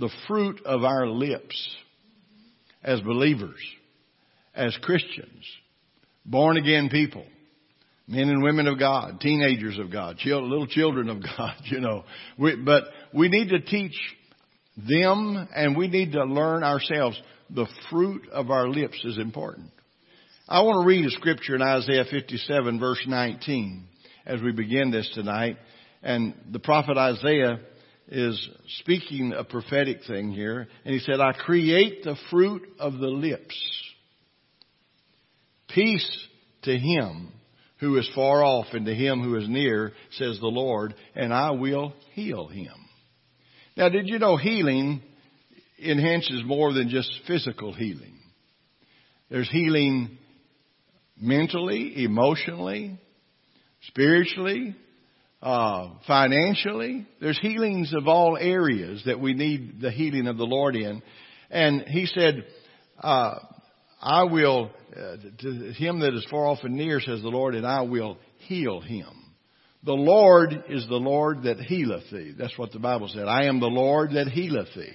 the fruit of our lips as believers, as Christians, born again people, men and women of God, teenagers of God, little children of God, but we need to teach them, and we need to learn ourselves. The fruit of our lips is important. I want to read a scripture in Isaiah 57 verse 19 as we begin this tonight. And the prophet Isaiah is speaking a prophetic thing here. And he said, I create the fruit of the lips. Peace to him who is far off and to him who is near, says the Lord, and I will heal him. Now, did you know healing enhances more than just physical healing? There's healing mentally, emotionally, spiritually, financially. There's healings of all areas that we need the healing of the Lord in. And he said, I will, to him that is far off and near, says the Lord, and I will heal him. The Lord is the Lord that healeth thee. That's what the Bible said. I am the Lord that healeth thee.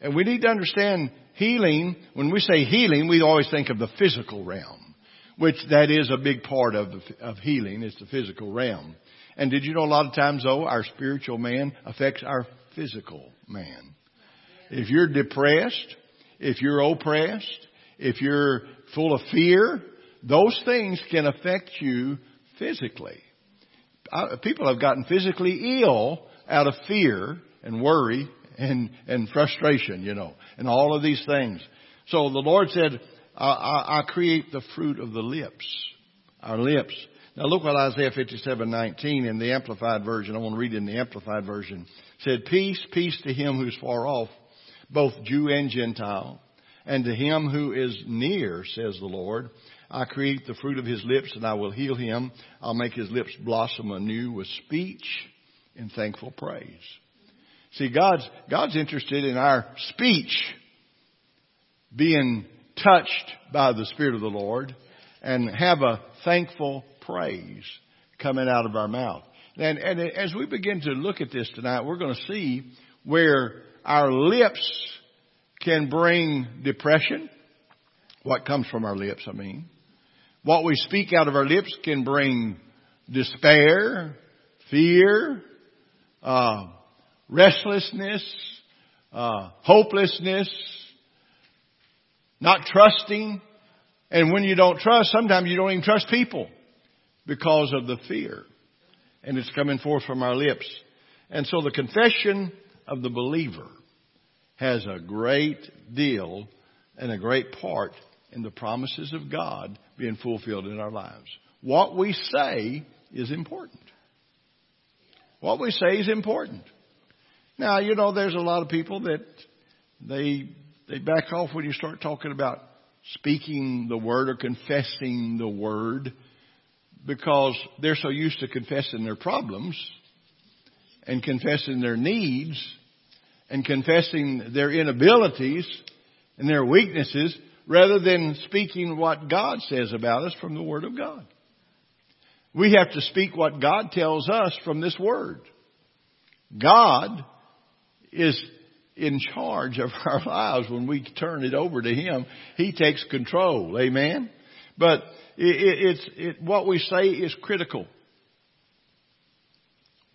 And we need to understand healing. When we say healing, we always think of the physical realm, which that is a big part of healing. It's the physical realm. And did you know a lot of times, though, our spiritual man affects our physical man. If you're depressed, if you're oppressed, if you're full of fear, those things can affect you physically. People have gotten physically ill out of fear and worry and frustration, and all of these things. So the Lord said, I create the fruit of the lips, our lips. Now look what Isaiah 57:19 in the Amplified Version, I want to read in the Amplified Version, said, peace, peace to him who's far off, both Jew and Gentile, and to him who is near, says the Lord, I create the fruit of his lips and I will heal him. I'll make his lips blossom anew with speech and thankful praise. See, God's interested in our speech being touched by the Spirit of the Lord and have a thankful praise coming out of our mouth. And as we begin to look at this tonight, we're going to see where our lips can bring depression. What comes from our lips, What we speak out of our lips can bring despair, fear, restlessness, hopelessness, not trusting. And when you don't trust, sometimes you don't even trust people because of the fear. And it's coming forth from our lips. And so the confession of the believer has a great deal and a great part in the promises of God being fulfilled in our lives. What we say is important. What we say is important. Now, there's a lot of people that they back off when you start talking about speaking the word or confessing the word because they're so used to confessing their problems and confessing their needs and confessing their inabilities and their weaknesses rather than speaking what God says about us from the Word of God. We have to speak what God tells us from this Word. God is in charge of our lives when we turn it over to Him. He takes control. Amen. But what we say is critical.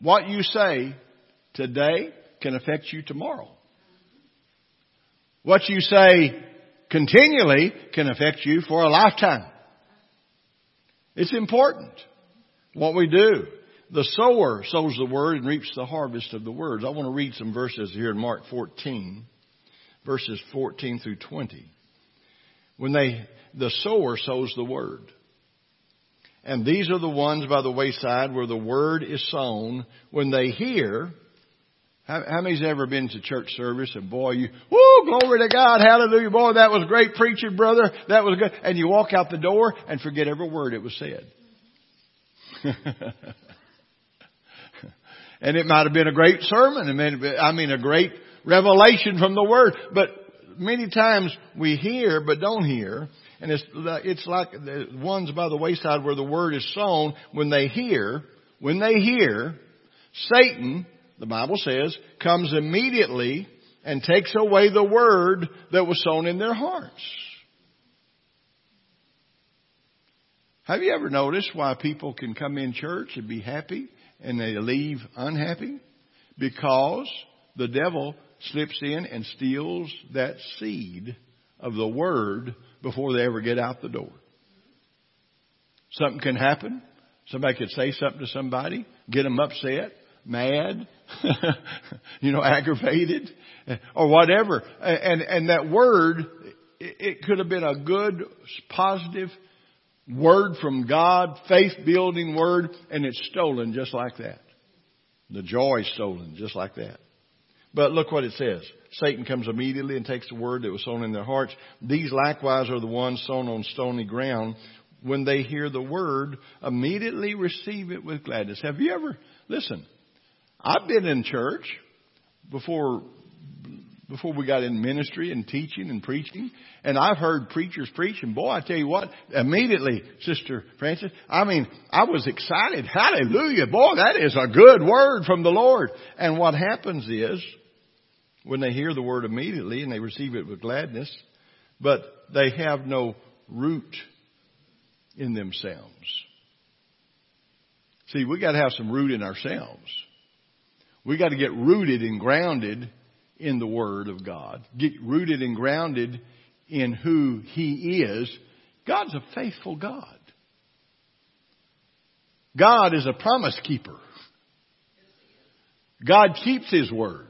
What you say today can affect you tomorrow. What you say continually can affect you for a lifetime. It's important what we do. The sower sows the word and reaps the harvest of the words. I want to read some verses here in Mark 14, verses 14 through 20. When the sower sows the word. And these are the ones by the wayside where the word is sown. When they hear... How many's ever been to church service and boy, woo, glory to God, hallelujah, boy, that was great preaching, brother, that was good. And you walk out the door and forget every word it was said. And it might have been a great sermon, a great revelation from the Word. But many times we hear but don't hear. And it's like the ones by the wayside where the Word is sown. When they hear, Satan... The Bible says, comes immediately and takes away the word that was sown in their hearts. Have you ever noticed why people can come in church and be happy and they leave unhappy? Because the devil slips in and steals that seed of the word before they ever get out the door. Something can happen. Somebody could say something to somebody, get them upset, mad, aggravated, or whatever. And that word, it could have been a good, positive word from God, faith-building word, and it's stolen just like that. The joy is stolen just like that. But look what it says. Satan comes immediately and takes the word that was sown in their hearts. These likewise are the ones sown on stony ground. When they hear the word, immediately receive it with gladness. Have you ever, listen, I've been in church before we got in ministry and teaching and preaching, and I've heard preachers preach, and boy, I tell you what, immediately, Sister Francis, I was excited. Hallelujah. Boy, that is a good word from the Lord. And what happens is, when they hear the word immediately and they receive it with gladness, but they have no root in themselves. See, we got to have some root in ourselves. We got to get rooted and grounded in the Word of God. Get rooted and grounded in who He is. God's a faithful God. God is a promise keeper. God keeps His Word.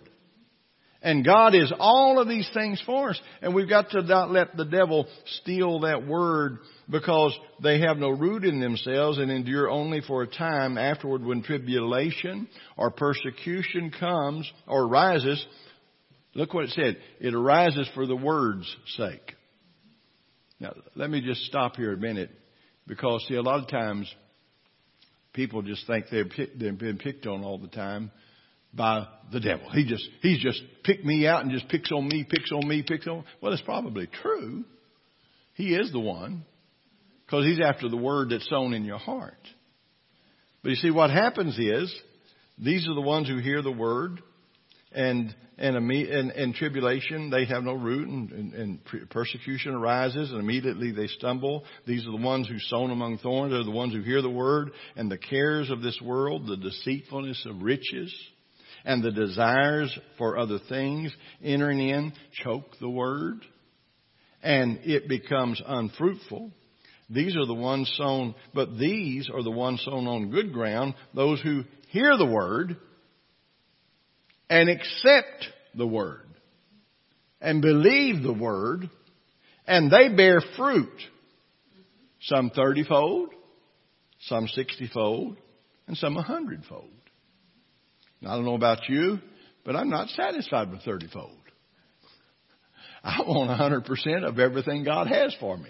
And God is all of these things for us. And we've got to not let the devil steal that word, because they have no root in themselves and endure only for a time. Afterward, when tribulation or persecution comes or arises, look what it said. It arises for the word's sake. Now, let me just stop here a minute, because, see, a lot of times people just think they've been picked on all the time by the devil. He's just picked me out and just picks on me. Well, it's probably true. He is the one, because he's after the word that's sown in your heart. But you see, what happens is, these are the ones who hear the word, and tribulation, they have no root, and persecution arises, and immediately they stumble. These are the ones who sown among thorns. They're the ones who hear the word, and the cares of this world, the deceitfulness of riches, and the desires for other things entering in choke the word, and it becomes unfruitful. These are the ones sown, but these are the ones sown on good ground, those who hear the word and accept the word and believe the word, and they bear fruit, some 30-fold, some 60-fold, and some 100-fold. Now, I don't know about you, but I'm not satisfied with 30-fold. I want 100% of everything God has for me.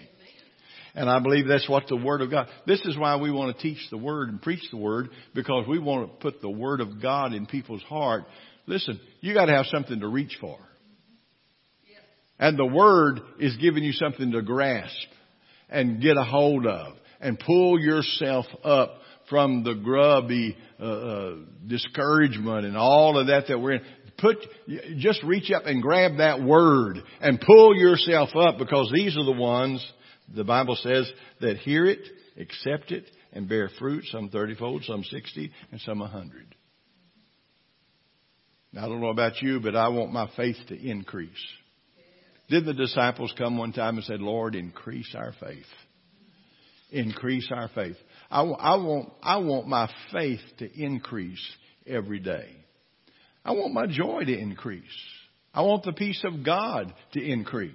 And I believe that's what the Word of God... This is why we want to teach the Word and preach the Word, because we want to put the Word of God in people's heart. Listen, you got to have something to reach for. And the Word is giving you something to grasp and get a hold of and pull yourself up from the grubby discouragement and all of that we're in. Just reach up and grab that word and pull yourself up, because these are the ones, the Bible says, that hear it, accept it, and bear fruit, some 30-fold, some 60, and some 100. Now, I don't know about you, but I want my faith to increase. Did the disciples come one time and said, Lord, increase our faith? Increase our faith. I want my faith to increase every day. I want my joy to increase. I want the peace of God to increase.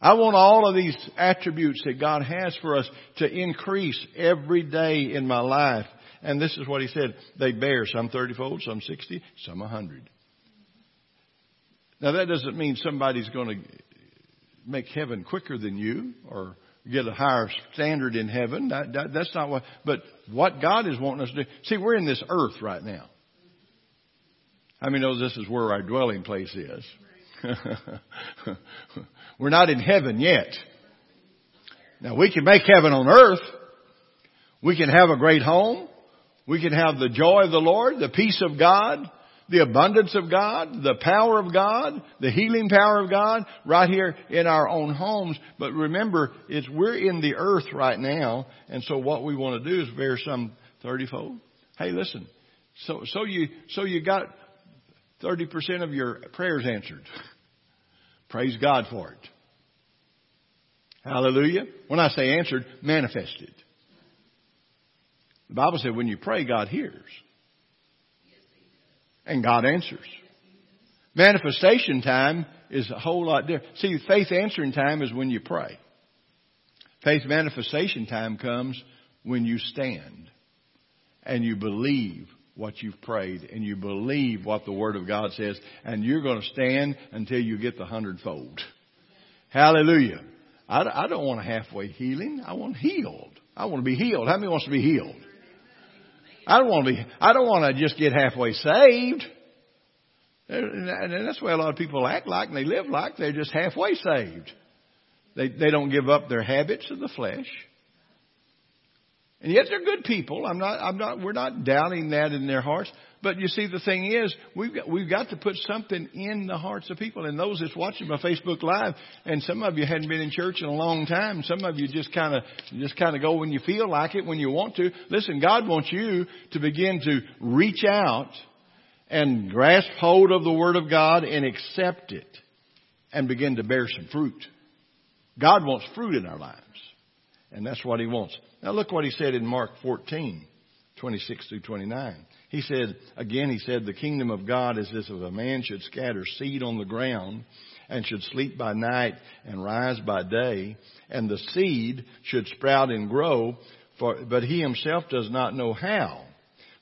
I want all of these attributes that God has for us to increase every day in my life. And this is what he said. They bear some 30-fold, some 60, some 100. Now, that doesn't mean somebody's going to make heaven quicker than you or get a higher standard in heaven. That's not what, but what God is wanting us to do. See, we're in this earth right now. How many knows this is where our dwelling place is? We're not in heaven yet. Now, we can make heaven on earth. We can have a great home. We can have the joy of the Lord, the peace of God, the abundance of God, the power of God, the healing power of God right here in our own homes. But remember, we're in the earth right now. And so what we want to do is bear some 30-fold. Hey, listen, so you got 30% of your prayers answered. Praise God for it. Hallelujah. When I say answered, manifested. The Bible said when you pray, God hears. And God answers. Manifestation time is a whole lot different. See, faith answering time is when you pray. Faith manifestation time comes when you stand and you believe what you've prayed and you believe what the Word of God says, and you're going to stand until you get the 100-fold. Hallelujah. I don't want a halfway healing. I want healed. I want to be healed. How many wants to be healed? I don't want to just get halfway saved. And that's why a lot of people act like and they live like they're just halfway saved. They don't give up their habits of the flesh. And yet they're good people. We're not doubting that in their hearts. But you see, the thing is, we've got to put something in the hearts of people. And those that's watching my Facebook Live, and some of you hadn't been in church in a long time. Some of you just kind of go when you feel like it, when you want to. Listen, God wants you to begin to reach out and grasp hold of the Word of God and accept it and begin to bear some fruit. God wants fruit in our lives. And that's what He wants. Now look what He said in Mark 14:26-29. He said, again, He said, the kingdom of God is as if a man should scatter seed on the ground and should sleep by night and rise by day. And the seed should sprout and grow, but he himself does not know how.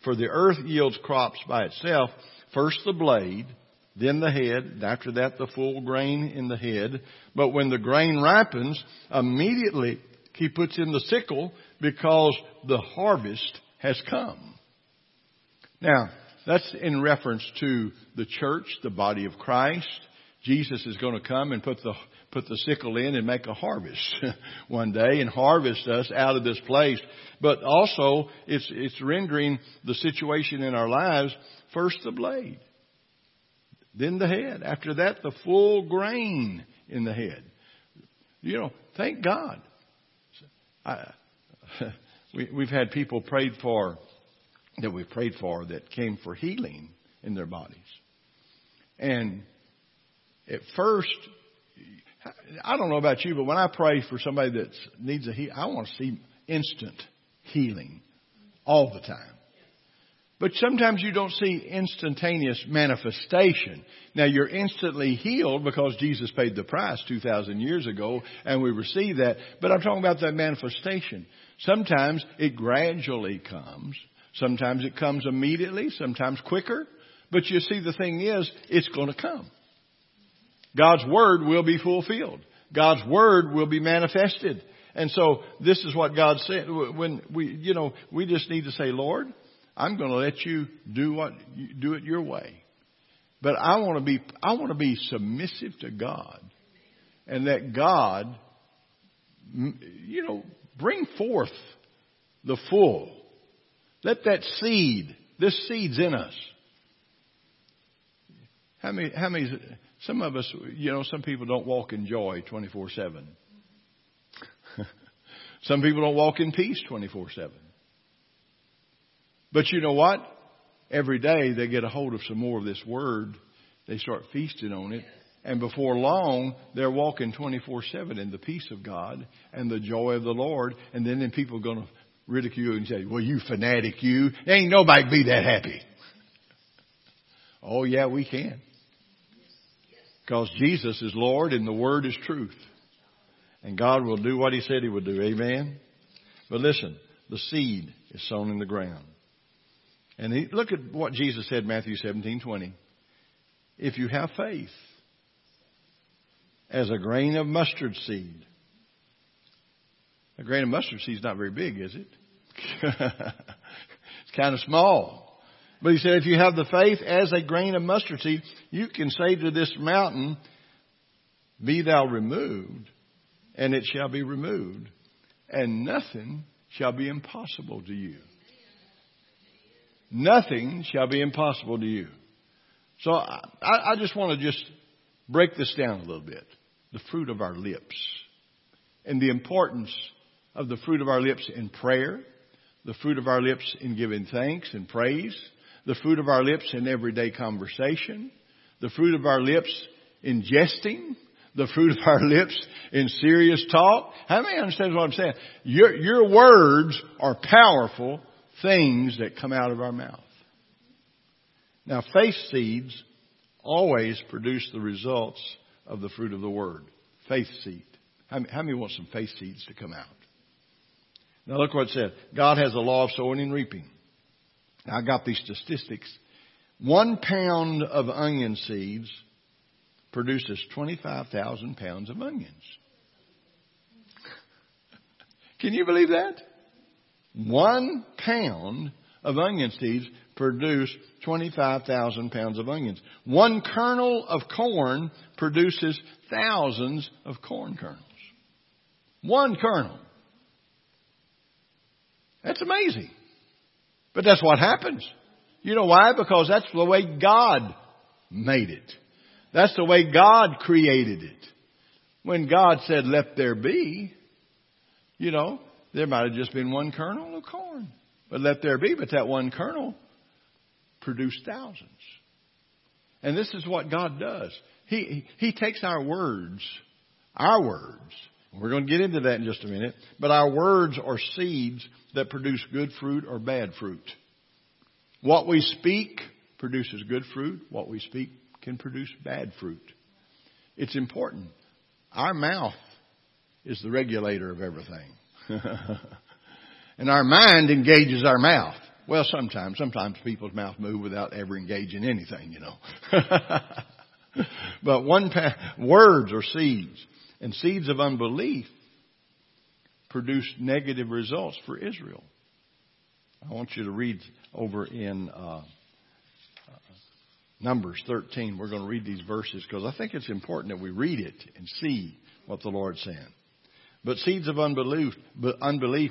For the earth yields crops by itself, first the blade, then the head, and after that the full grain in the head. But when the grain ripens, immediately he puts in the sickle because the harvest has come. Now, that's in reference to the church, the body of Christ. Jesus is going to come and put the sickle in and make a harvest one day and harvest us out of this place. But also, it's rendering the situation in our lives, first the blade, then the head. After that, the full grain in the head. You know, thank God. We've had people that we prayed for that came for healing in their bodies. And at first, I don't know about you, but when I pray for somebody that needs a healing, I want to see instant healing all the time. But sometimes you don't see instantaneous manifestation. Now, you're instantly healed because Jesus paid the price 2,000 years ago, and we receive that. But I'm talking about that manifestation. Sometimes it gradually comes. Sometimes it comes immediately, sometimes quicker. But you see, the thing is, it's going to come. God's Word will be fulfilled. God's Word will be manifested. And so this is what God said. When we just need to say, Lord, I'm going to let you do it your way. But I want to be submissive to God and let God, bring forth the full. Let that seed, this seed's in us. How many, some of us, some people don't walk in joy 24/7. Some people don't walk in peace 24/7. But you know what? Every day they get a hold of some more of this Word. They start feasting on it. And before long, they're walking 24/7 in the peace of God and the joy of the Lord. And then people are going to ridicule and say, well, you fanatic, you. Ain't nobody be that happy. Oh, yeah, we can. Because Jesus is Lord and the Word is truth. And God will do what He said He would do. Amen. But listen, the seed is sown in the ground. And look at what Jesus said, Matthew 17:20. If you have faith as a grain of mustard seed. A grain of mustard seed is not very big, is it? It's kind of small. But He said, if you have the faith as a grain of mustard seed, you can say to this mountain, be thou removed, and it shall be removed, and nothing shall be impossible to you. Nothing shall be impossible to you. So I just want to just break this down a little bit. The fruit of our lips and the importance of the fruit of our lips in prayer, the fruit of our lips in giving thanks and praise, the fruit of our lips in everyday conversation, the fruit of our lips in jesting, the fruit of our lips in serious talk. How many understand what I'm saying? Your words are powerful things that come out of our mouth. Now, faith seeds always produce the results of the fruit of the word. Faith seed. How many want some faith seeds to come out? Now, look what it says. God has a law of sowing and reaping. Now, I got these statistics. 1 pound of onion seeds produces 25,000 pounds of onions. Can you believe that? 1 pound of onion seeds produce 25,000 pounds of onions. 1 kernel of corn produces thousands of corn kernels. 1 kernel. That's amazing. But that's what happens. You know why? Because that's the way God made it. That's the way God created it. When God said, let there be, you know, there might have just been 1 kernel of corn. But let there be. But that 1 kernel produced thousands. And this is what God does. He takes our words. We're going to get into that in just a minute. But our words are seeds that produce good fruit or bad fruit. What we speak produces good fruit. What we speak can produce bad fruit. It's important. Our mouth is the regulator of everything. And our mind engages our mouth. Well, sometimes people's mouth move without ever engaging anything, you know. But words are seeds. And seeds of unbelief produced negative results for Israel. I want you to read over in Numbers 13. We're going to read these verses because I think it's important that we read it and see what the Lord's saying. But seeds of unbelief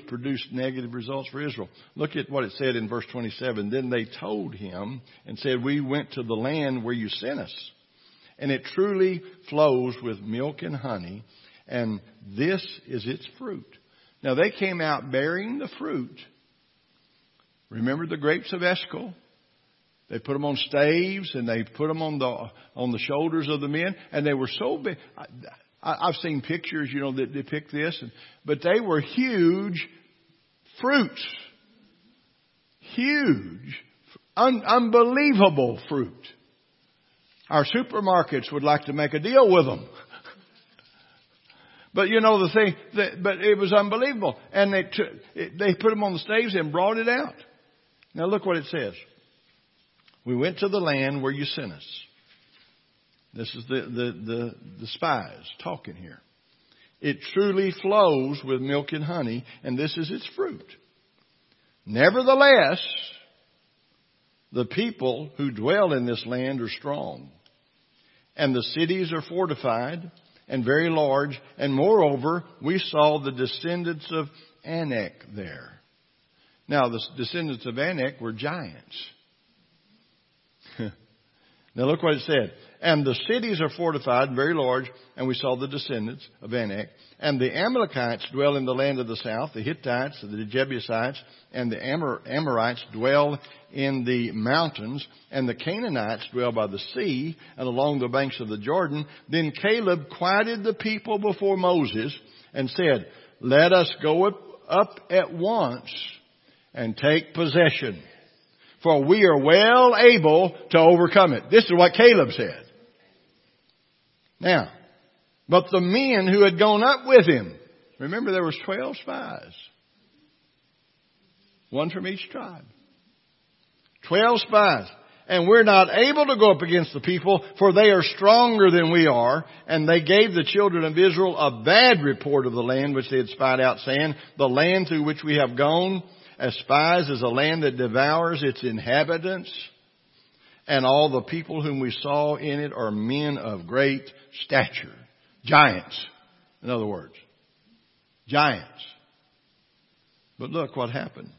produced negative results for Israel. Look at what it said in verse 27. Then they told him and said, we went to the land where you sent us, and it truly flows with milk and honey, and this is its fruit. Now, they came out bearing the fruit. Remember the grapes of Eshcol? They put them on staves, and they put them on the shoulders of the men, and they were so big. I've seen pictures, you know, that depict this, but they were huge fruits. Huge, unbelievable fruit. Our supermarkets would like to make a deal with them. But you know the thing, but it was unbelievable. And they put them on the staves and brought it out. Now look what it says. We went to the land where you sent us. This is the spies talking here. It truly flows with milk and honey, and this is its fruit. Nevertheless, the people who dwell in this land are strong, and the cities are fortified and very large. And moreover, we saw the descendants of Anak there. Now, the descendants of Anak were giants. Now, look what it said. And the cities are fortified, very large, and we saw the descendants of Anak. And the Amalekites dwell in the land of the south, the Hittites, the Jebusites, and the Amorites dwell in the mountains, and the Canaanites dwell by the sea and along the banks of the Jordan. Then Caleb quieted the people before Moses and said, let us go up at once and take possession, for we are well able to overcome it. This is what Caleb said. Now, but the men who had gone up with him, remember there was 12 spies, one from each tribe, 12 spies. And we're not able to go up against the people, for they are stronger than we are. And they gave the children of Israel a bad report of the land which they had spied out, saying, the land through which we have gone as spies is a land that devours its inhabitants. And all the people whom we saw in it are men of great stature. Giants, in other words. Giants. But look what happened.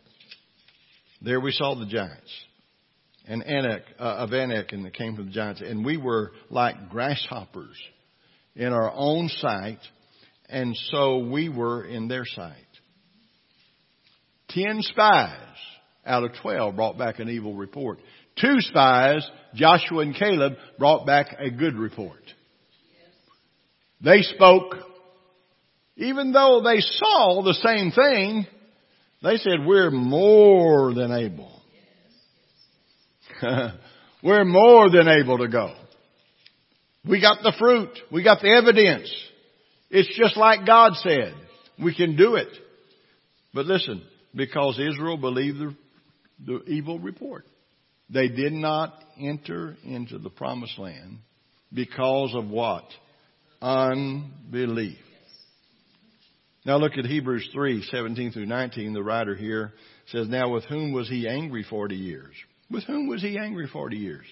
There we saw the giants. and Anak in the kingdom of the giants. And we were like grasshoppers in our own sight, and so we were in their sight. 10 spies out of 12 brought back an evil report. 2 spies, Joshua and Caleb, brought back a good report. They spoke. Even though they saw the same thing, they said, we're more than able. We're more than able to go. We got the fruit. We got the evidence. It's just like God said. We can do it. But listen, because Israel believed the evil report, they did not enter into the promised land because of what? Unbelief. Now look at Hebrews 3:17 through 19. The writer here says, now with whom was he angry 40 years? With whom was he angry 40 years?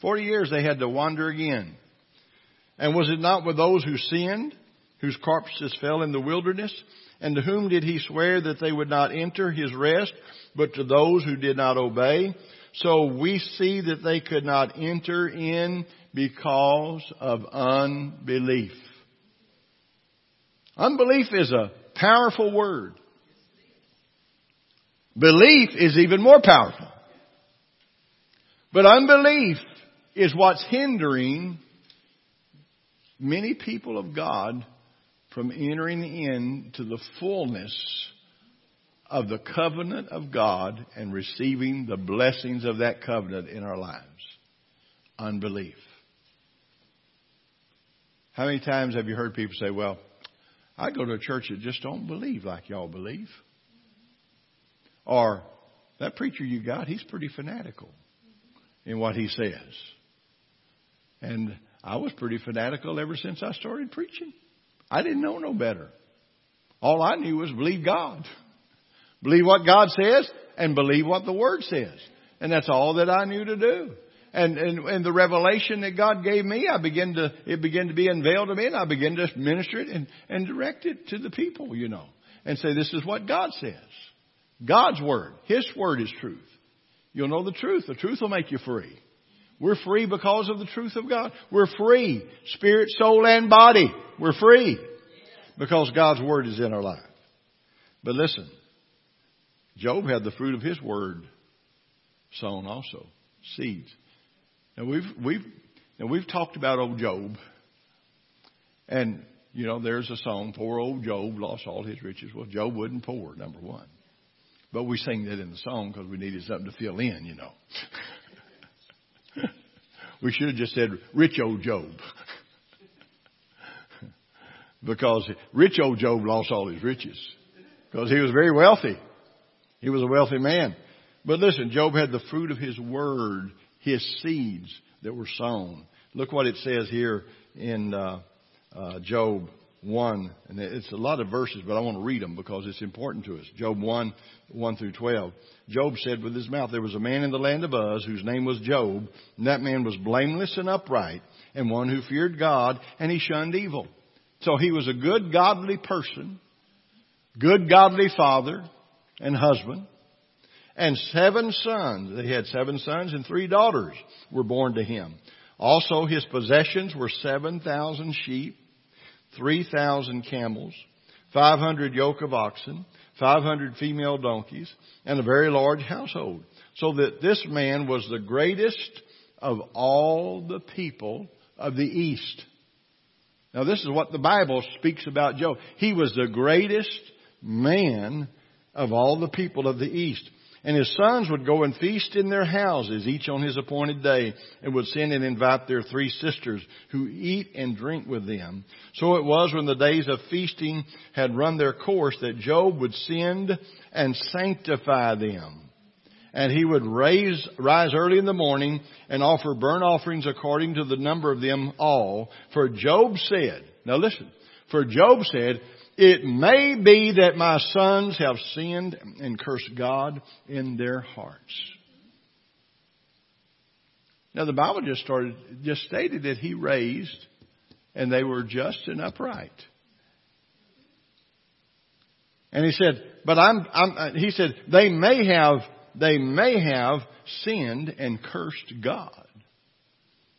40 years they had to wander again. And was it not with those who sinned, whose corpses fell in the wilderness? And to whom did he swear that they would not enter his rest, but to those who did not obey? So we see that they could not enter in because of unbelief. Unbelief is a powerful word. Belief is even more powerful. But unbelief is what's hindering many people of God from entering into the fullness of the covenant of God and receiving the blessings of that covenant in our lives. Unbelief. How many times have you heard people say, well, I go to a church that just don't believe like y'all believe. Or, that preacher you got, he's pretty fanatical in what he says. And I was pretty fanatical ever since I started preaching. I didn't know no better. All I knew was believe God. Believe what God says and believe what the Word says. And that's all that I knew to do. And the revelation that God gave me, it began to be unveiled to me, and I began to minister it and direct it to the people, you know, and say, this is what God says. God's word. His word is truth. You'll know the truth. The truth will make you free. We're free because of the truth of God. We're free. Spirit, soul, and body. We're free because God's word is in our life. But listen, Job had the fruit of his word sown also. Seeds. And we've talked about old Job. And, you know, there's a song, poor old Job lost all his riches. Well, Job wasn't poor, number one. But we sing that in the song because we needed something to fill in, you know. We should have just said rich old Job. Because rich old Job lost all his riches. Because he was very wealthy. He was a wealthy man. But listen, Job had the fruit of his word, his seeds that were sown. Look what it says here in Job 1. And it's a lot of verses, but I want to read them because it's important to us. Job 1 through 12. Job said with his mouth, there was a man in the land of Uz whose name was Job. And that man was blameless and upright and one who feared God, and he shunned evil. So he was a good, godly person, good, godly father and husband. And 7 sons, they had 7 sons and 3 daughters were born to him. Also his possessions were 7,000 sheep, 3,000 camels, 500 yoke of oxen, 500 female donkeys, and a very large household. So that this man was the greatest of all the people of the East. Now this is what the Bible speaks about Job. He was the greatest man of all the people of the East. And his sons would go and feast in their houses, each on his appointed day, and would send and invite their 3 sisters who eat and drink with them. So it was when the days of feasting had run their course that Job would send and sanctify them. And he would rise early in the morning and offer burnt offerings according to the number of them all. For Job said, now listen, for Job said, it may be that my sons have sinned and cursed God in their hearts. Now the Bible just stated that he raised and they were just and upright. And he said, they may have they may have sinned and cursed God.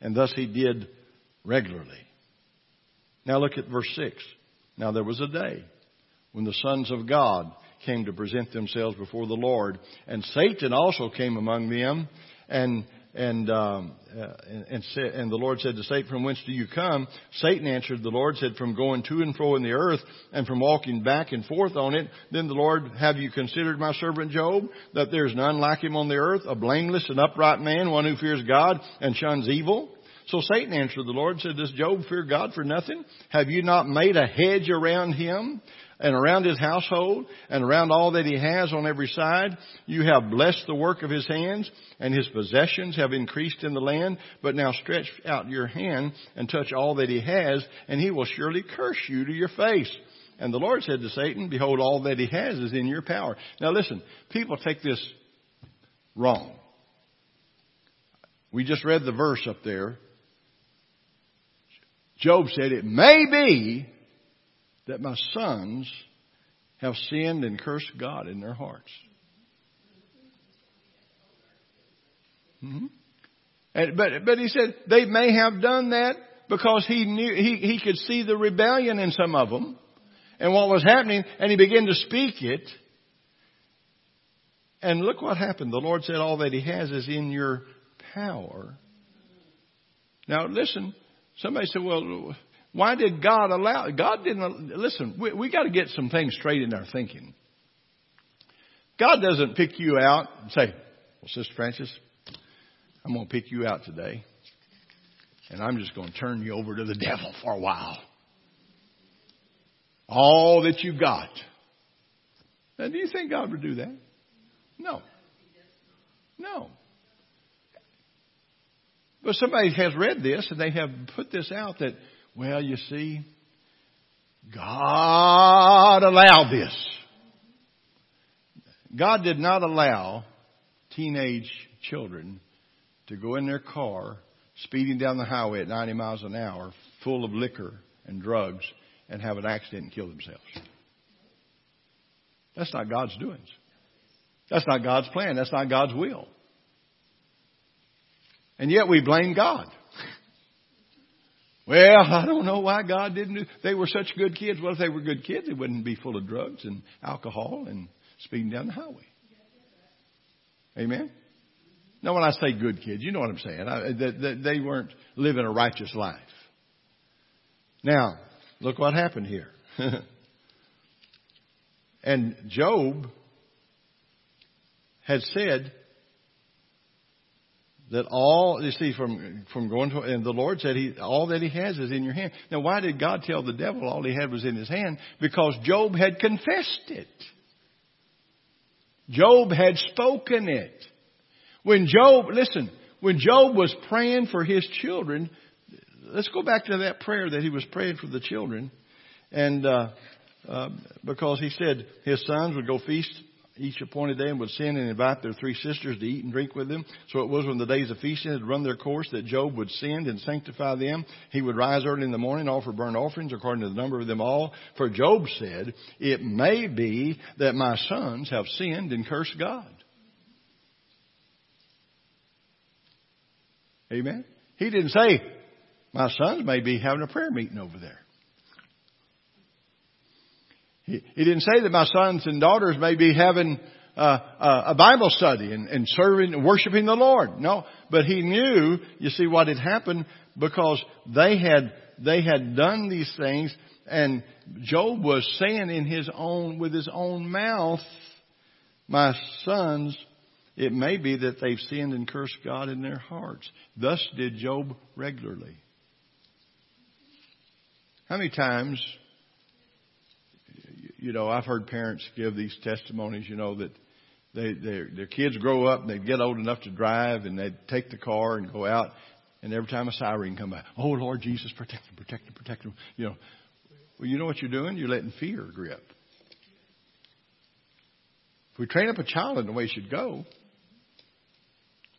And thus he did regularly. Now look at verse 6. Now there was a day when the sons of God came to present themselves before the Lord, and Satan also came among them, and the Lord said to Satan, "From whence do you come?" Satan answered the Lord, said, "From going to and fro in the earth, and from walking back and forth on it." Then the Lord, "Have you considered my servant Job, that there is none like him on the earth, a blameless and upright man, one who fears God and shuns evil?" So Satan answered the Lord, said, "Does Job fear God for nothing? Have you not made a hedge around him and around his household and around all that he has on every side? You have blessed the work of his hands, and his possessions have increased in the land. But now stretch out your hand and touch all that he has, and he will surely curse you to your face." And the Lord said to Satan, "Behold, all that he has is in your power." Now listen, people take this wrong. We just read the verse up there. Job said, "It may be that my sons have sinned and cursed God in their hearts." Mm-hmm. But he said they may have done that because he knew he could see the rebellion in some of them and what was happening, and he began to speak it. And look what happened. The Lord said, "All that he has is in your power." Now listen, somebody said, "Well, why did God allow?" God didn't. Listen, we got to get some things straight in our thinking. God doesn't pick you out and say, "Well, Sister Francis, I'm going to pick you out today, and I'm just going to turn you over to the devil for a while. All that you've got." Now, do you think God would do that? No. But somebody has read this, and they have put this out that, "Well, you see, God allowed this." God did not allow teenage children to go in their car speeding down the highway at 90 miles an hour, full of liquor and drugs, and have an accident and kill themselves. That's not God's doings. That's not God's plan. That's not God's will. And yet we blame God. "Well, I don't know why God didn't do. They were such good kids." Well, if they were good kids, they wouldn't be full of drugs and alcohol and speeding down the highway. Amen? Now, when I say good kids, you know what I'm saying. They weren't living a righteous life. Now, look what happened here. And Job had said that all, you see, from going to, and the Lord said, all that he has is in your hand. Now, why did God tell the devil all he had was in his hand? Because Job had confessed it. Job had spoken it. When Job was praying for his children, let's go back to that prayer that he was praying for the children. And because he said his sons would go feast each appointed day and would send and invite their three sisters to eat and drink with them. So it was when the days of feasting had run their course that Job would send and sanctify them. He would rise early in the morning, offer burnt offerings according to the number of them all. For Job said, "It may be that my sons have sinned and cursed God." Amen. He didn't say, "My sons may be having a prayer meeting over there." He didn't say that my sons and daughters may be having a Bible study and serving and worshiping the Lord. No, but he knew, you see, what had happened because they had done these things, and Job was saying with his own mouth, "My sons, it may be that they've sinned and cursed God in their hearts." Thus did Job regularly. How many times? You know, I've heard parents give these testimonies, you know, that their kids grow up and they get old enough to drive and they take the car and go out. And every time a siren comes by, "Oh, Lord Jesus, protect them, protect them, protect them." You know, well, you know what you're doing? You're letting fear grip. If we train up a child in the way he should go,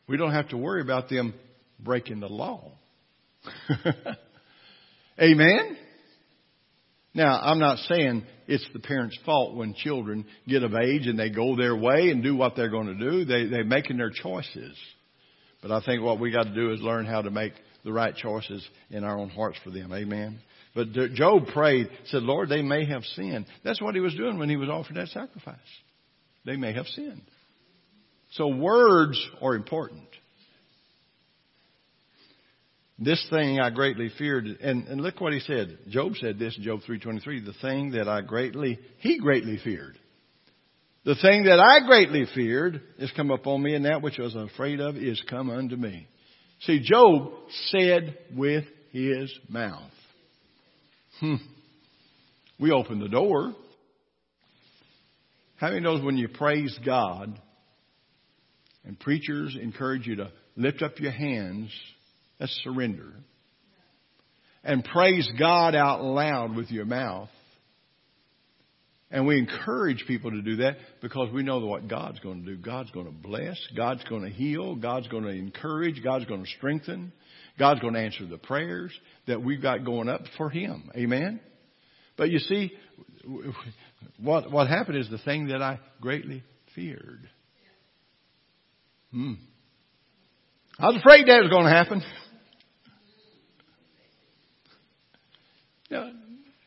we don't have to worry about them breaking the law. Amen. Now, I'm not saying it's the parents' fault when children get of age and they go their way and do what they're going to do. They're making their choices. But I think what we got to do is learn how to make the right choices in our own hearts for them. Amen. But Job prayed, said, Lord, they may have sinned. That's what he was doing when he was offered that sacrifice. They may have sinned. So words are important. This thing I greatly feared. And look what he said. Job said this in Job 3:23. The thing that he greatly feared. The thing that I greatly feared is come upon me, and that which I was afraid of is come unto me. See, Job said with his mouth. We opened the door. How many knows when you praise God and preachers encourage you to lift up your hands, that's surrender, and praise God out loud with your mouth. And we encourage people to do that because we know what God's going to do. God's going to bless. God's going to heal. God's going to encourage. God's going to strengthen. God's going to answer the prayers that we've got going up for Him. Amen? But you see, what happened is the thing that I greatly feared. I was afraid that was going to happen.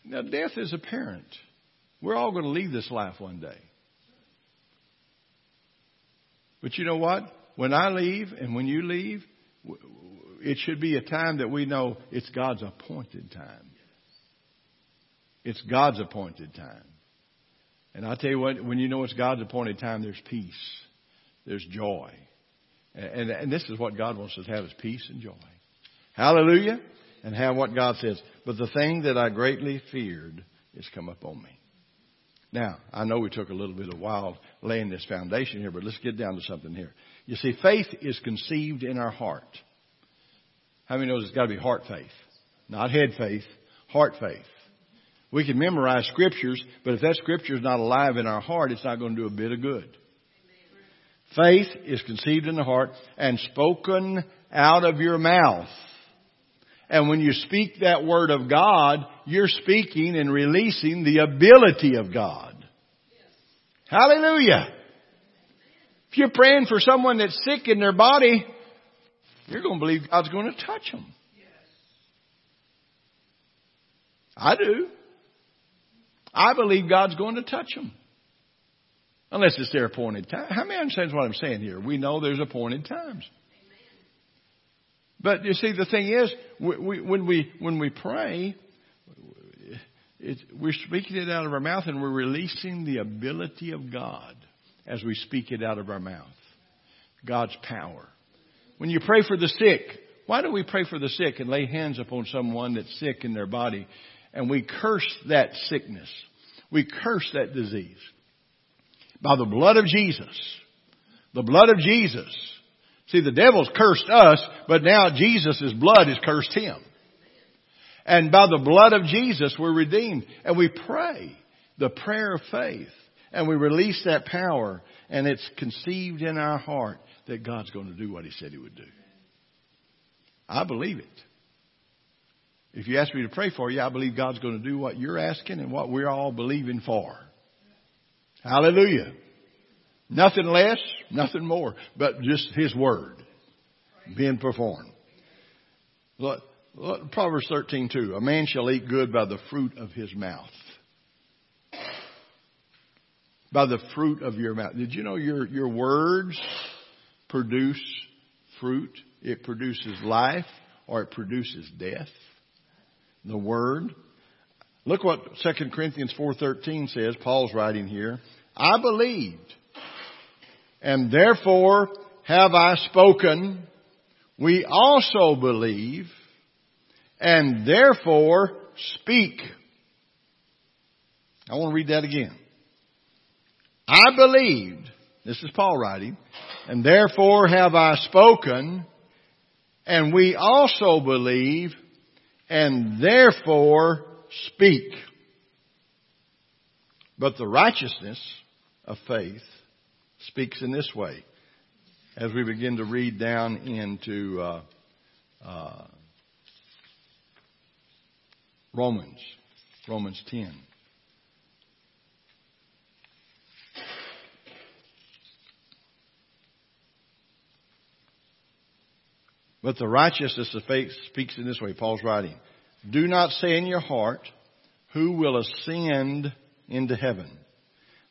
Now, death is apparent. We're all going to leave this life one day. But you know what? When I leave and when you leave, it should be a time that we know it's God's appointed time. It's God's appointed time. And I'll tell you what, when you know it's God's appointed time, there's peace. There's joy. And this is what God wants us to have is peace and joy. Hallelujah. And have what God says. But the thing that I greatly feared is come upon me. Now, I know we took a little bit of while laying this foundation here, but let's get down to something here. You see, faith is conceived in our heart. How many knows it's got to be heart faith? Not head faith, heart faith. We can memorize scriptures, but if that scripture is not alive in our heart, it's not going to do a bit of good. Amen. Faith is conceived in the heart and spoken out of your mouth. And when you speak that word of God, you're speaking and releasing the ability of God. Yes. Hallelujah. If you're praying for someone that's sick in their body, you're going to believe God's going to touch them. Yes. I do. I believe God's going to touch them. Unless it's their appointed time. How many understands what I'm saying here? We know there's appointed times. But you see, the thing is, when we pray, we're speaking it out of our mouth and we're releasing the ability of God as we speak it out of our mouth. God's power. When you pray for the sick, why do we pray for the sick and lay hands upon someone that's sick in their body and we curse that sickness? We curse that disease. By the blood of Jesus. The blood of Jesus. See, the devil's cursed us, but now Jesus' blood has cursed him. And by the blood of Jesus, we're redeemed. And we pray the prayer of faith. And we release that power. And it's conceived in our heart that God's going to do what He said He would do. I believe it. If you ask me to pray for you, I believe God's going to do what you're asking and what we're all believing for. Hallelujah. Nothing less, nothing more, but just His word being performed. Look, Proverbs 13:2. A man shall eat good by the fruit of his mouth. By the fruit of your mouth. Did you know your words produce fruit? It produces life or it produces death. The word. Look what 2 Corinthians 4:13 says. Paul's writing here. I believed. And therefore have I spoken, we also believe, and therefore speak. I want to read that again. I believed, this is Paul writing, and therefore have I spoken, and we also believe, and therefore speak. But the righteousness of faith speaks in this way, as we begin to read down into Romans. Romans 10. But the righteousness of faith speaks in this way. Paul's writing, do not say in your heart, who will ascend into heaven?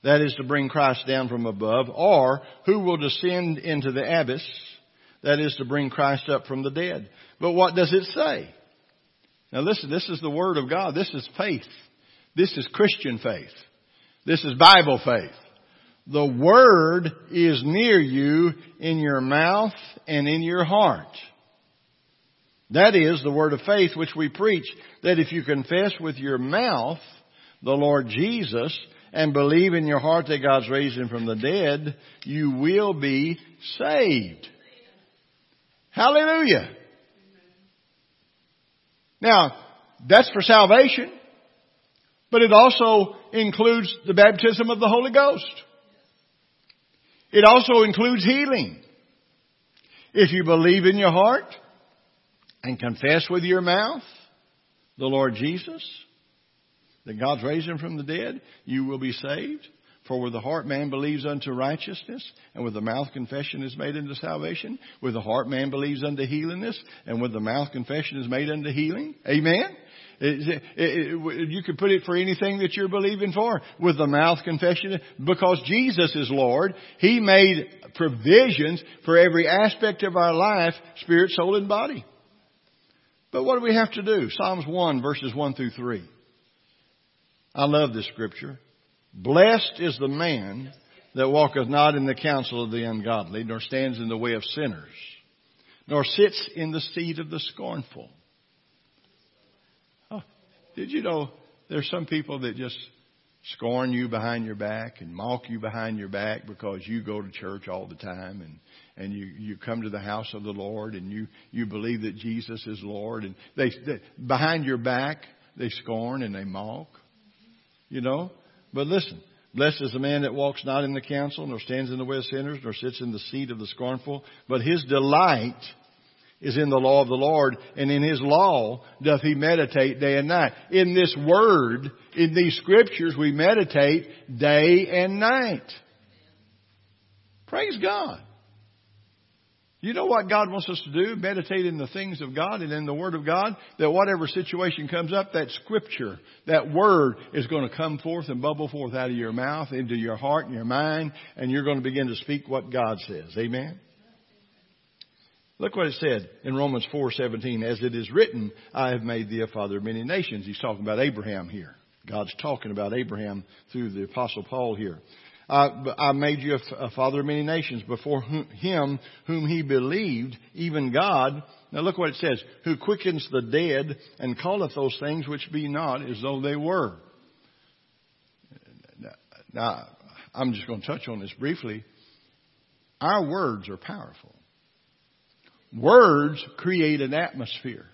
That is to bring Christ down from above. Or who will descend into the abyss? That is to bring Christ up from the dead. But what does it say? Now listen, this is the Word of God. This is faith. This is Christian faith. This is Bible faith. The Word is near you in your mouth and in your heart. That is the word of faith which we preach, that if you confess with your mouth the Lord Jesus and believe in your heart that God's raised him from the dead, you will be saved. Hallelujah. Now, that's for salvation, but it also includes the baptism of the Holy Ghost. It also includes healing. If you believe in your heart and confess with your mouth the Lord Jesus, that God's raised him from the dead, you will be saved. For with the heart man believes unto righteousness, and with the mouth confession is made unto salvation. With the heart man believes unto healingness, and with the mouth confession is made unto healing. Amen? You could put it for anything that you're believing for. With the mouth confession, because Jesus is Lord, He made provisions for every aspect of our life, spirit, soul, and body. But what do we have to do? Psalms 1, verses 1 through 3. I love this scripture. Blessed is the man that walketh not in the counsel of the ungodly, nor stands in the way of sinners, nor sits in the seat of the scornful. Oh, did you know there's some people that just scorn you behind your back and mock you behind your back because you go to church all the time and you come to the house of the Lord and you believe that Jesus is Lord, and they behind your back they scorn and they mock, you know. But listen, blessed is the man that walks not in the counsel, nor stands in the way of sinners, nor sits in the seat of the scornful, but his delight is in the law of the Lord, and in his law doth he meditate day and night. In this word, in these scriptures, we meditate day and night. Praise God. You know what God wants us to do? Meditate in the things of God and in the Word of God, that whatever situation comes up, that Scripture, that Word is going to come forth and bubble forth out of your mouth, into your heart and your mind, and you're going to begin to speak what God says. Amen? Look what it said in Romans 4:17. As it is written, I have made thee a father of many nations. He's talking about Abraham here. God's talking about Abraham through the Apostle Paul here. I made you a father of many nations before him whom he believed, even God. Now look what it says. Who quickens the dead and calleth those things which be not as though they were. Now, I'm just going to touch on this briefly. Our words are powerful. Words create an atmosphere.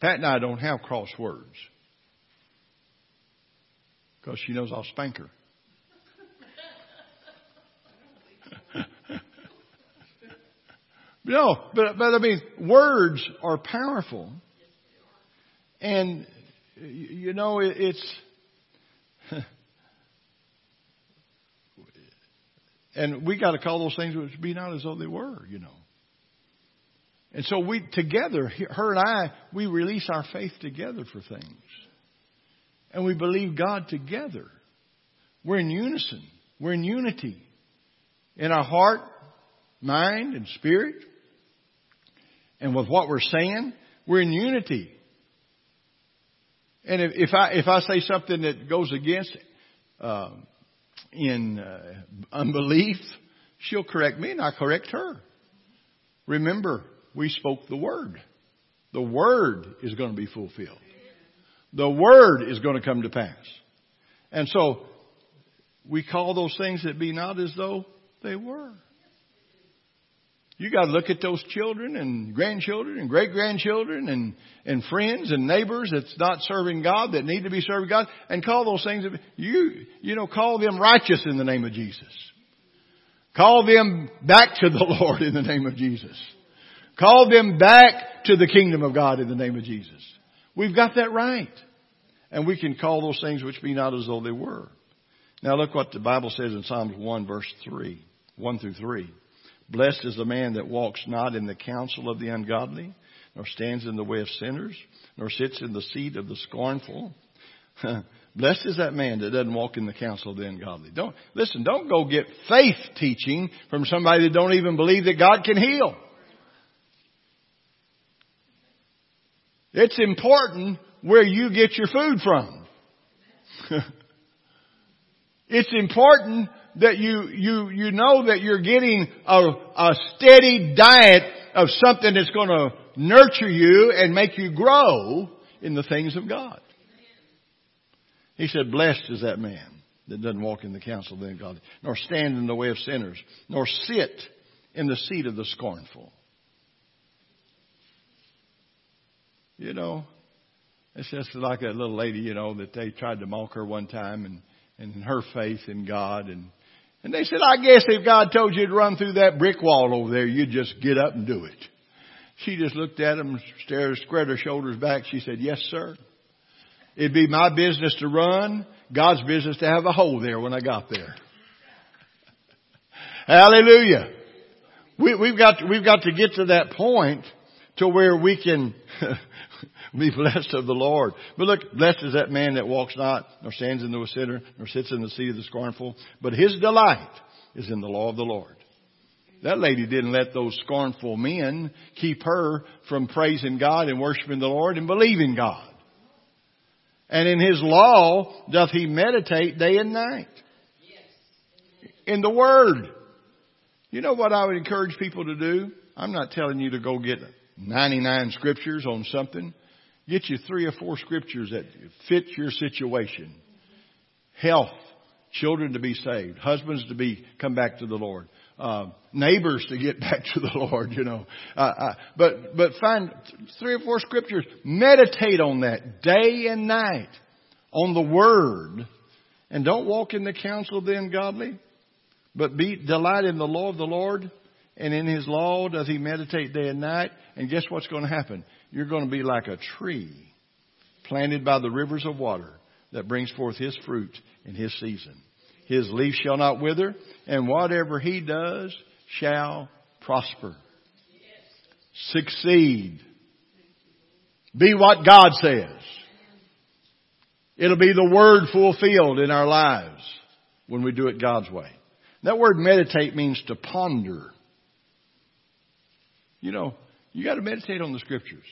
Pat and I don't have cross words, because she knows I'll spank her. No, but I mean, words are powerful. And, you know, it's... and we got to call those things which be not as though they were, you know. And so we, together, her and I, we release our faith together for things. And we believe God together. We're in unison. We're in unity. In our heart, mind, and spirit. And with what we're saying, we're in unity. And if I say something that goes against unbelief, she'll correct me and I correct her. Remember, we spoke the Word. The Word is going to be fulfilled. The Word is going to come to pass. And so we call those things that be not as though they were. You got to look at those children and grandchildren and great-grandchildren and friends and neighbors that's not serving God, that need to be serving God, and call those things, you know, call them righteous in the name of Jesus. Call them back to the Lord in the name of Jesus. Call them back to the kingdom of God in the name of Jesus. We've got that right. And we can call those things which be not as though they were. Now look what the Bible says in Psalms 1 verse 3, 1 through 3. Blessed is the man that walks not in the counsel of the ungodly, nor stands in the way of sinners, nor sits in the seat of the scornful. Blessed is that man that doesn't walk in the counsel of the ungodly. Don't go get faith teaching from somebody that don't even believe that God can heal. It's important where you get your food from. It's important that you know that you're getting a steady diet of something that's going to nurture you and make you grow in the things of God. He said, blessed is that man that doesn't walk in the counsel of the ungodly, nor stand in the way of sinners, nor sit in the seat of the scornful. You know, it's just like that little lady, you know, that they tried to mock her one time and her faith in God. And they said, I guess if God told you to run through that brick wall over there, you'd just get up and do it. She just looked at him, stared, squared her shoulders back. She said, yes, sir. It'd be my business to run, God's business to have a hole there when I got there. Hallelujah. We've got to get to that point to where we can be blessed of the Lord. But look, blessed is that man that walks not, nor stands in the way of sinners, nor sits in the seat of the scornful, but his delight is in the law of the Lord. That lady didn't let those scornful men keep her from praising God and worshiping the Lord and believing God. And in his law doth he meditate day and night. Yes. In the Word. You know what I would encourage people to do? I'm not telling you to go get 99 scriptures on something. Get you 3 or 4 scriptures that fit your situation. Health. Children to be saved. Husbands to be come back to the Lord. Neighbors to get back to the Lord, you know. But find 3 or 4 scriptures. Meditate on that day and night on the Word. And don't walk in the counsel of the ungodly, but delight in the law of the Lord. And in His law does He meditate day and night. And guess what's going to happen? You're going to be like a tree planted by the rivers of water that brings forth His fruit in His season. His leaf shall not wither, and whatever He does shall prosper. Yes. Succeed. Be what God says. It'll be the Word fulfilled in our lives when we do it God's way. That word meditate means to ponder. You know, you got to meditate on the Scriptures.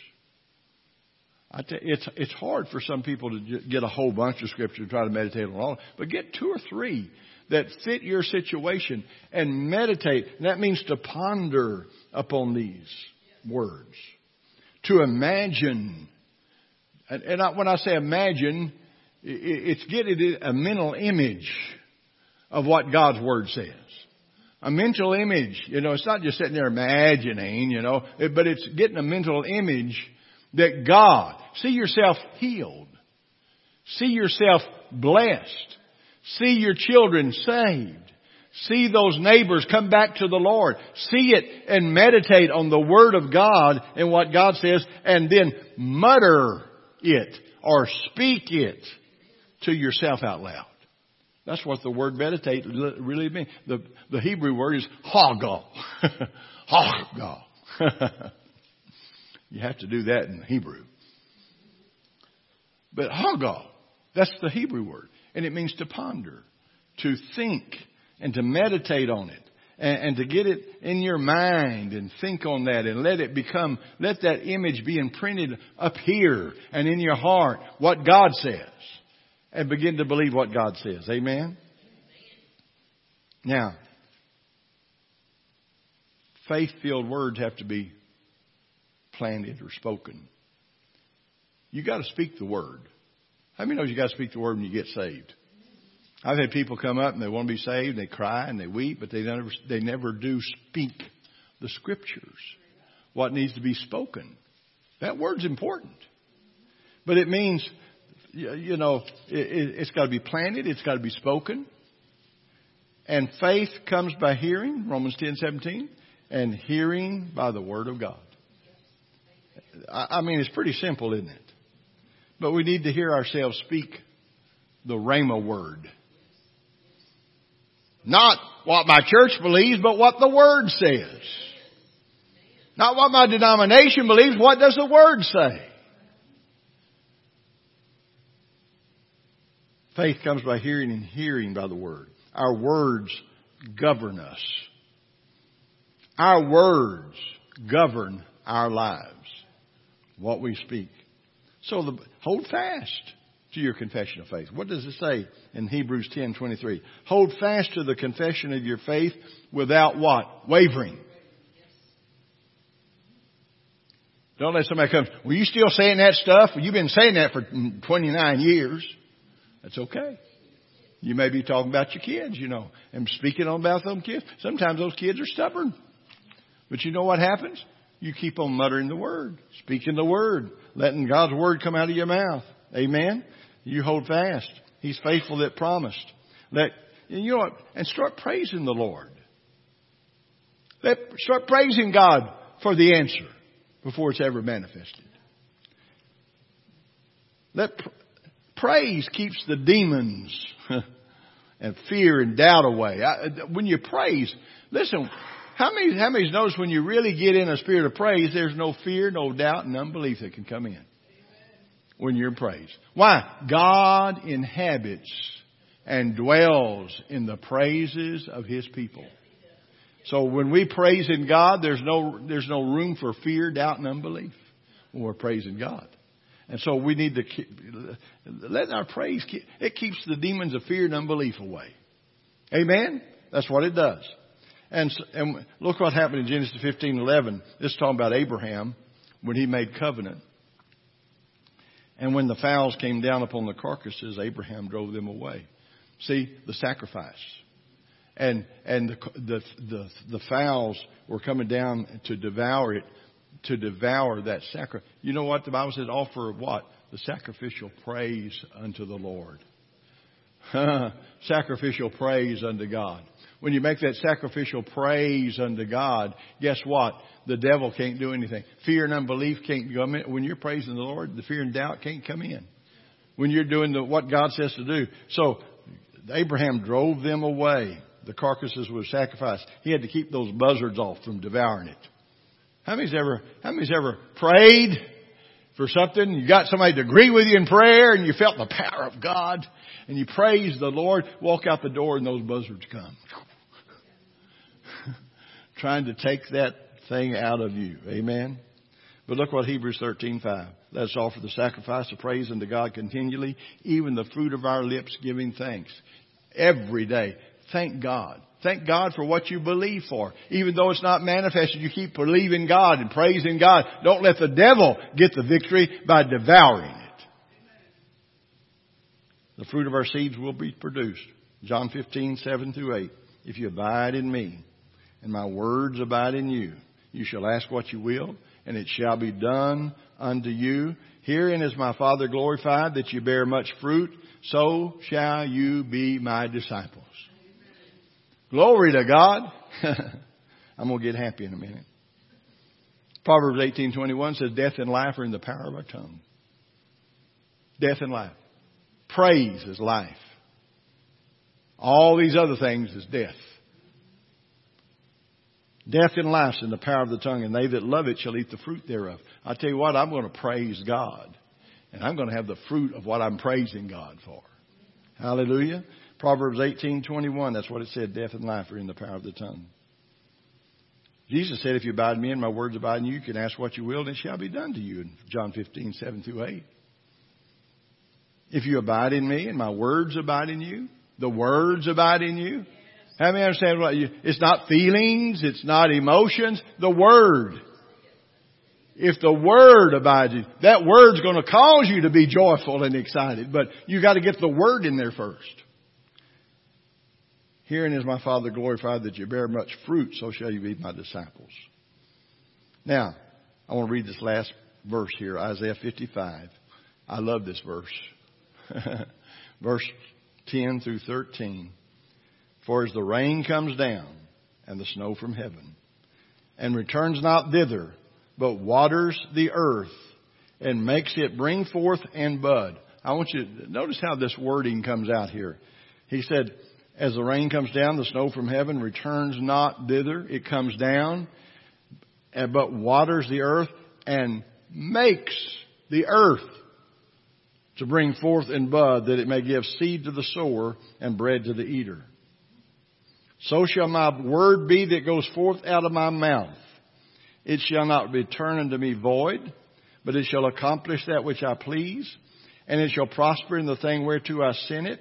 It's hard for some people to get a whole bunch of scripture and try to meditate on all, but get 2 or 3 that fit your situation and meditate. And that means to ponder upon these words, to imagine. And when I say imagine, it's getting a mental image of what God's Word says. A mental image, you know, it's not just sitting there imagining, you know, but it's getting a mental image that God, see yourself healed. See yourself blessed. See your children saved. See those neighbors come back to the Lord. See it and meditate on the Word of God and what God says, and then mutter it or speak it to yourself out loud. That's what the word meditate really means. The Hebrew word is hagah. Hagah. You have to do that in Hebrew. But hagah, that's the Hebrew word. And it means to ponder, to think, and to meditate on it. And to get it in your mind and think on that and let that image be imprinted up here and in your heart what God says. And begin to believe what God says. Amen? Now, faith-filled words have to be planted or spoken. You got to speak the Word. How many knows you got to speak the Word when you get saved? I've had people come up and they want to be saved, and they cry and they weep, but they never do speak the Scriptures. What needs to be spoken? That word's important, but it means, you know, it's got to be planted. It's got to be spoken. And faith comes by hearing, Romans 10:17, and hearing by the Word of God. I mean, it's pretty simple, isn't it? But we need to hear ourselves speak the Rhema word. Not what my church believes, but what the Word says. Not what my denomination believes, what does the Word say? Faith comes by hearing and hearing by the Word. Our words govern us. Our words govern our lives. What we speak. So hold fast to your confession of faith. What does it say in Hebrews 10:23? Hold fast to the confession of your faith without what? Wavering. Don't let somebody come, well, you still saying that stuff? Well, you've been saying that for 29 years. That's okay. You may be talking about your kids, you know, and speaking about them kids. Sometimes those kids are stubborn. But you know what happens? You keep on muttering the Word, speaking the Word, letting God's Word come out of your mouth. Amen? You hold fast. He's faithful that promised. Start praising the Lord. Start praising God for the answer before it's ever manifested. Praise keeps the demons and fear and doubt away. When you praise, listen, how many knows when you really get in a spirit of praise, there's no fear, no doubt, and unbelief that can come in when you're praised. Why? God inhabits and dwells in the praises of His people. So when we praise in God, there's no room for fear, doubt, and unbelief when we're praising God. And so we need to let our praise, it keeps the demons of fear and unbelief away. Amen? That's what it does. And look what happened in Genesis 15:11. This is talking about Abraham when he made covenant. And when the fowls came down upon the carcasses, Abraham drove them away. See, the sacrifice. And the fowls were coming down to devour it, to devour that sacrifice. You know what the Bible says? Offer what? The sacrificial praise unto the Lord. Sacrificial praise unto God. When you make that sacrificial praise unto God, guess what? The devil can't do anything. Fear and unbelief can't come in. When you're praising the Lord, the fear and doubt can't come in. When you're doing what God says to do. So Abraham drove them away. The carcasses were sacrificed. He had to keep those buzzards off from devouring it. How many's ever prayed for something? You got somebody to agree with you in prayer and you felt the power of God and you praise the Lord, walk out the door and those buzzards come. Trying to take that thing out of you. Amen. But look what Hebrews 13:5. Let us offer the sacrifice of praise unto God continually, even the fruit of our lips giving thanks. Every day. Thank God. Thank God for what you believe for. Even though it's not manifested, you keep believing God and praising God. Don't let the devil get the victory by devouring it. The fruit of our seeds will be produced. John 15:7-8. If you abide in me and my words abide in you, you shall ask what you will, and it shall be done unto you. Herein is my Father glorified, that you bear much fruit. So shall you be my disciples. Glory to God. I'm going to get happy in a minute. Proverbs 18:21 says, death and life are in the power of our tongue. Death and life. Praise is life. All these other things is death. Death and life is in the power of the tongue, and they that love it shall eat the fruit thereof. I tell you what, I'm going to praise God, and I'm going to have the fruit of what I'm praising God for. Hallelujah. Proverbs 18:21, that's what it said, death and life are in the power of the tongue. Jesus said, if you abide in me and my words abide in you, you can ask what you will and it shall be done to you in John 15:7-8. If you abide in me and my words abide in you, the words abide in you. Yes. How many understand what you, it's not feelings, it's not emotions, the Word. If the Word abides in you, that Word's going to cause you to be joyful and excited, but you got to get the Word in there first. Herein is my Father glorified, that you bear much fruit, so shall you be my disciples. Now, I want to read this last verse here, Isaiah 55. I love this verse. Verse 10-13. For as the rain comes down, and the snow from heaven, and returns not thither, but waters the earth and makes it bring forth and bud. I want you to notice how this wording comes out here. He said, as the rain comes down, the snow from heaven returns not thither. It comes down, but waters the earth and makes the earth to bring forth and bud, that it may give seed to the sower and bread to the eater. So shall my word be that goes forth out of my mouth. It shall not return unto me void, but it shall accomplish that which I please, and it shall prosper in the thing whereto I sent it.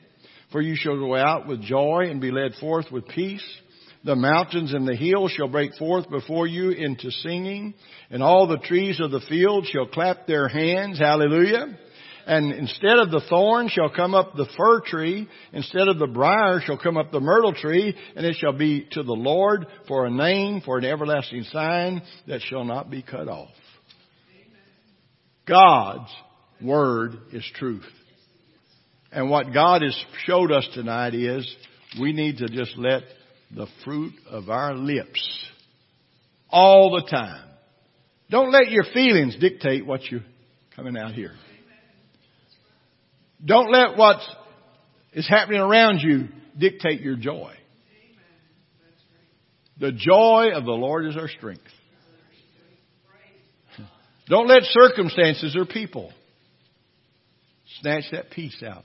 For you shall go out with joy and be led forth with peace. The mountains and the hills shall break forth before you into singing, and all the trees of the field shall clap their hands. Hallelujah. And instead of the thorn shall come up the fir tree. Instead of the briar shall come up the myrtle tree. And it shall be to the Lord for a name, for an everlasting sign that shall not be cut off. God's word is truth. And what God has showed us tonight is we need to just let the fruit of our lips all the time. Don't let your feelings dictate what you're coming out here. Don't let what is happening around you dictate your joy. The joy of the Lord is our strength. Don't let circumstances or people snatch that peace out,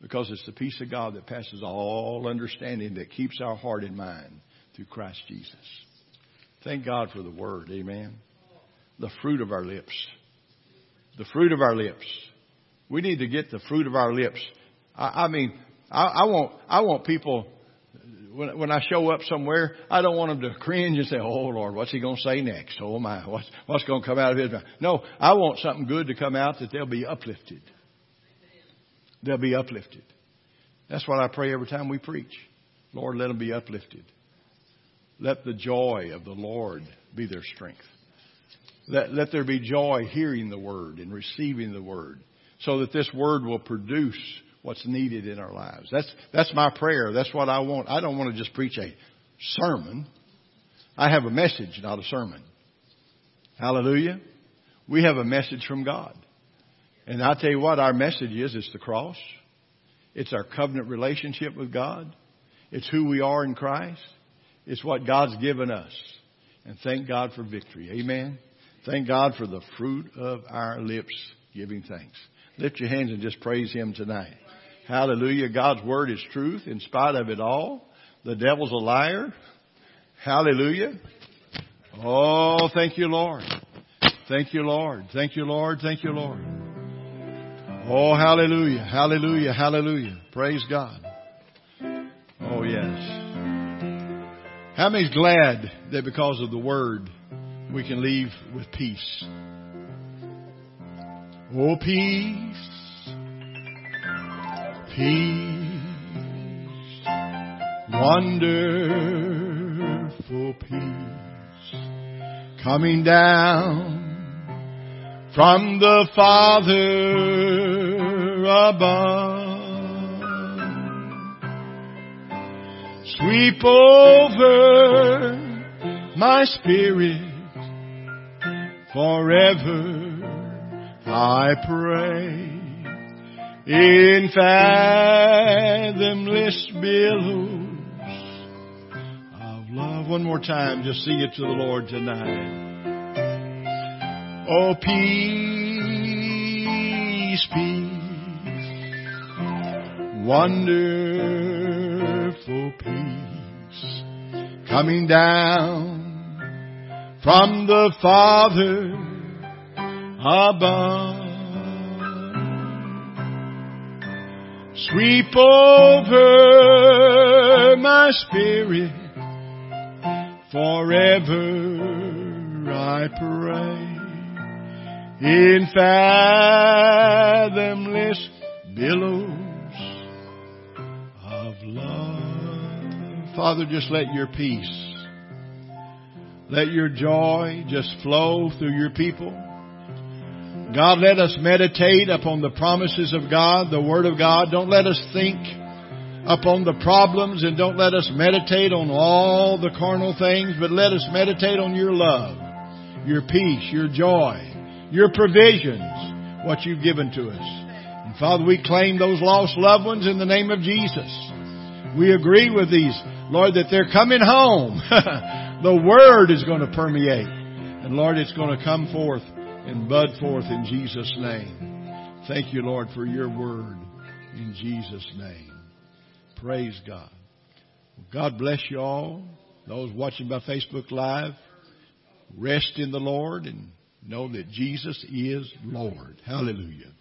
because it's the peace of God that passes all understanding that keeps our heart and mind through Christ Jesus. Thank God for the word. Amen. The fruit of our lips. The fruit of our lips. We need to get the fruit of our lips. I want people, when I show up somewhere, I don't want them to cringe and say, "Oh Lord, what's he going to say next? Oh my, what's going to come out of his mouth?" No, I want something good to come out that they'll be uplifted. They'll be uplifted. That's what I pray every time we preach. Lord, let them be uplifted. Let the joy of the Lord be their strength. Let there be joy hearing the word and receiving the word, so that this word will produce what's needed in our lives. That's my prayer. That's what I want. I don't want to just preach a sermon. I have a message, not a sermon. Hallelujah. We have a message from God. And I tell you what our message is. It's the cross. It's our covenant relationship with God. It's who we are in Christ. It's what God's given us. And thank God for victory. Amen. Thank God for the fruit of our lips, giving thanks. Lift your hands and just praise Him tonight. Hallelujah. God's word is truth in spite of it all. The devil's a liar. Hallelujah. Oh, thank you, Lord. Thank you, Lord. Thank you, Lord. Thank you, Lord. Oh, hallelujah. Hallelujah. Hallelujah. Praise God. Oh, yes. How many's glad that because of the word we can leave with peace? Oh, peace, peace, wonderful peace, coming down from the Father above. Sweep over my spirit forever, I pray, in fathomless billows of love. One more time, just sing it to the Lord tonight. Oh, peace, peace, wonderful peace, coming down from the Father above. Sweep over my spirit forever, I pray, in fathomless billows of love. Father, just let your peace, let your joy just flow through your people. God, let us meditate upon the promises of God, the Word of God. Don't let us think upon the problems, and don't let us meditate on all the carnal things, but let us meditate on your love your peace, your joy, your provisions, what you've given to us. And Father, we claim those lost loved ones in the name of Jesus. We agree with these, Lord, that they're coming home. The Word is going to permeate. And Lord, it's going to come forth and bud forth in Jesus' name. Thank you, Lord, for your Word in Jesus' name. Praise God. God bless you all. Those watching by Facebook Live, rest in the Lord and know that Jesus is Lord. Hallelujah.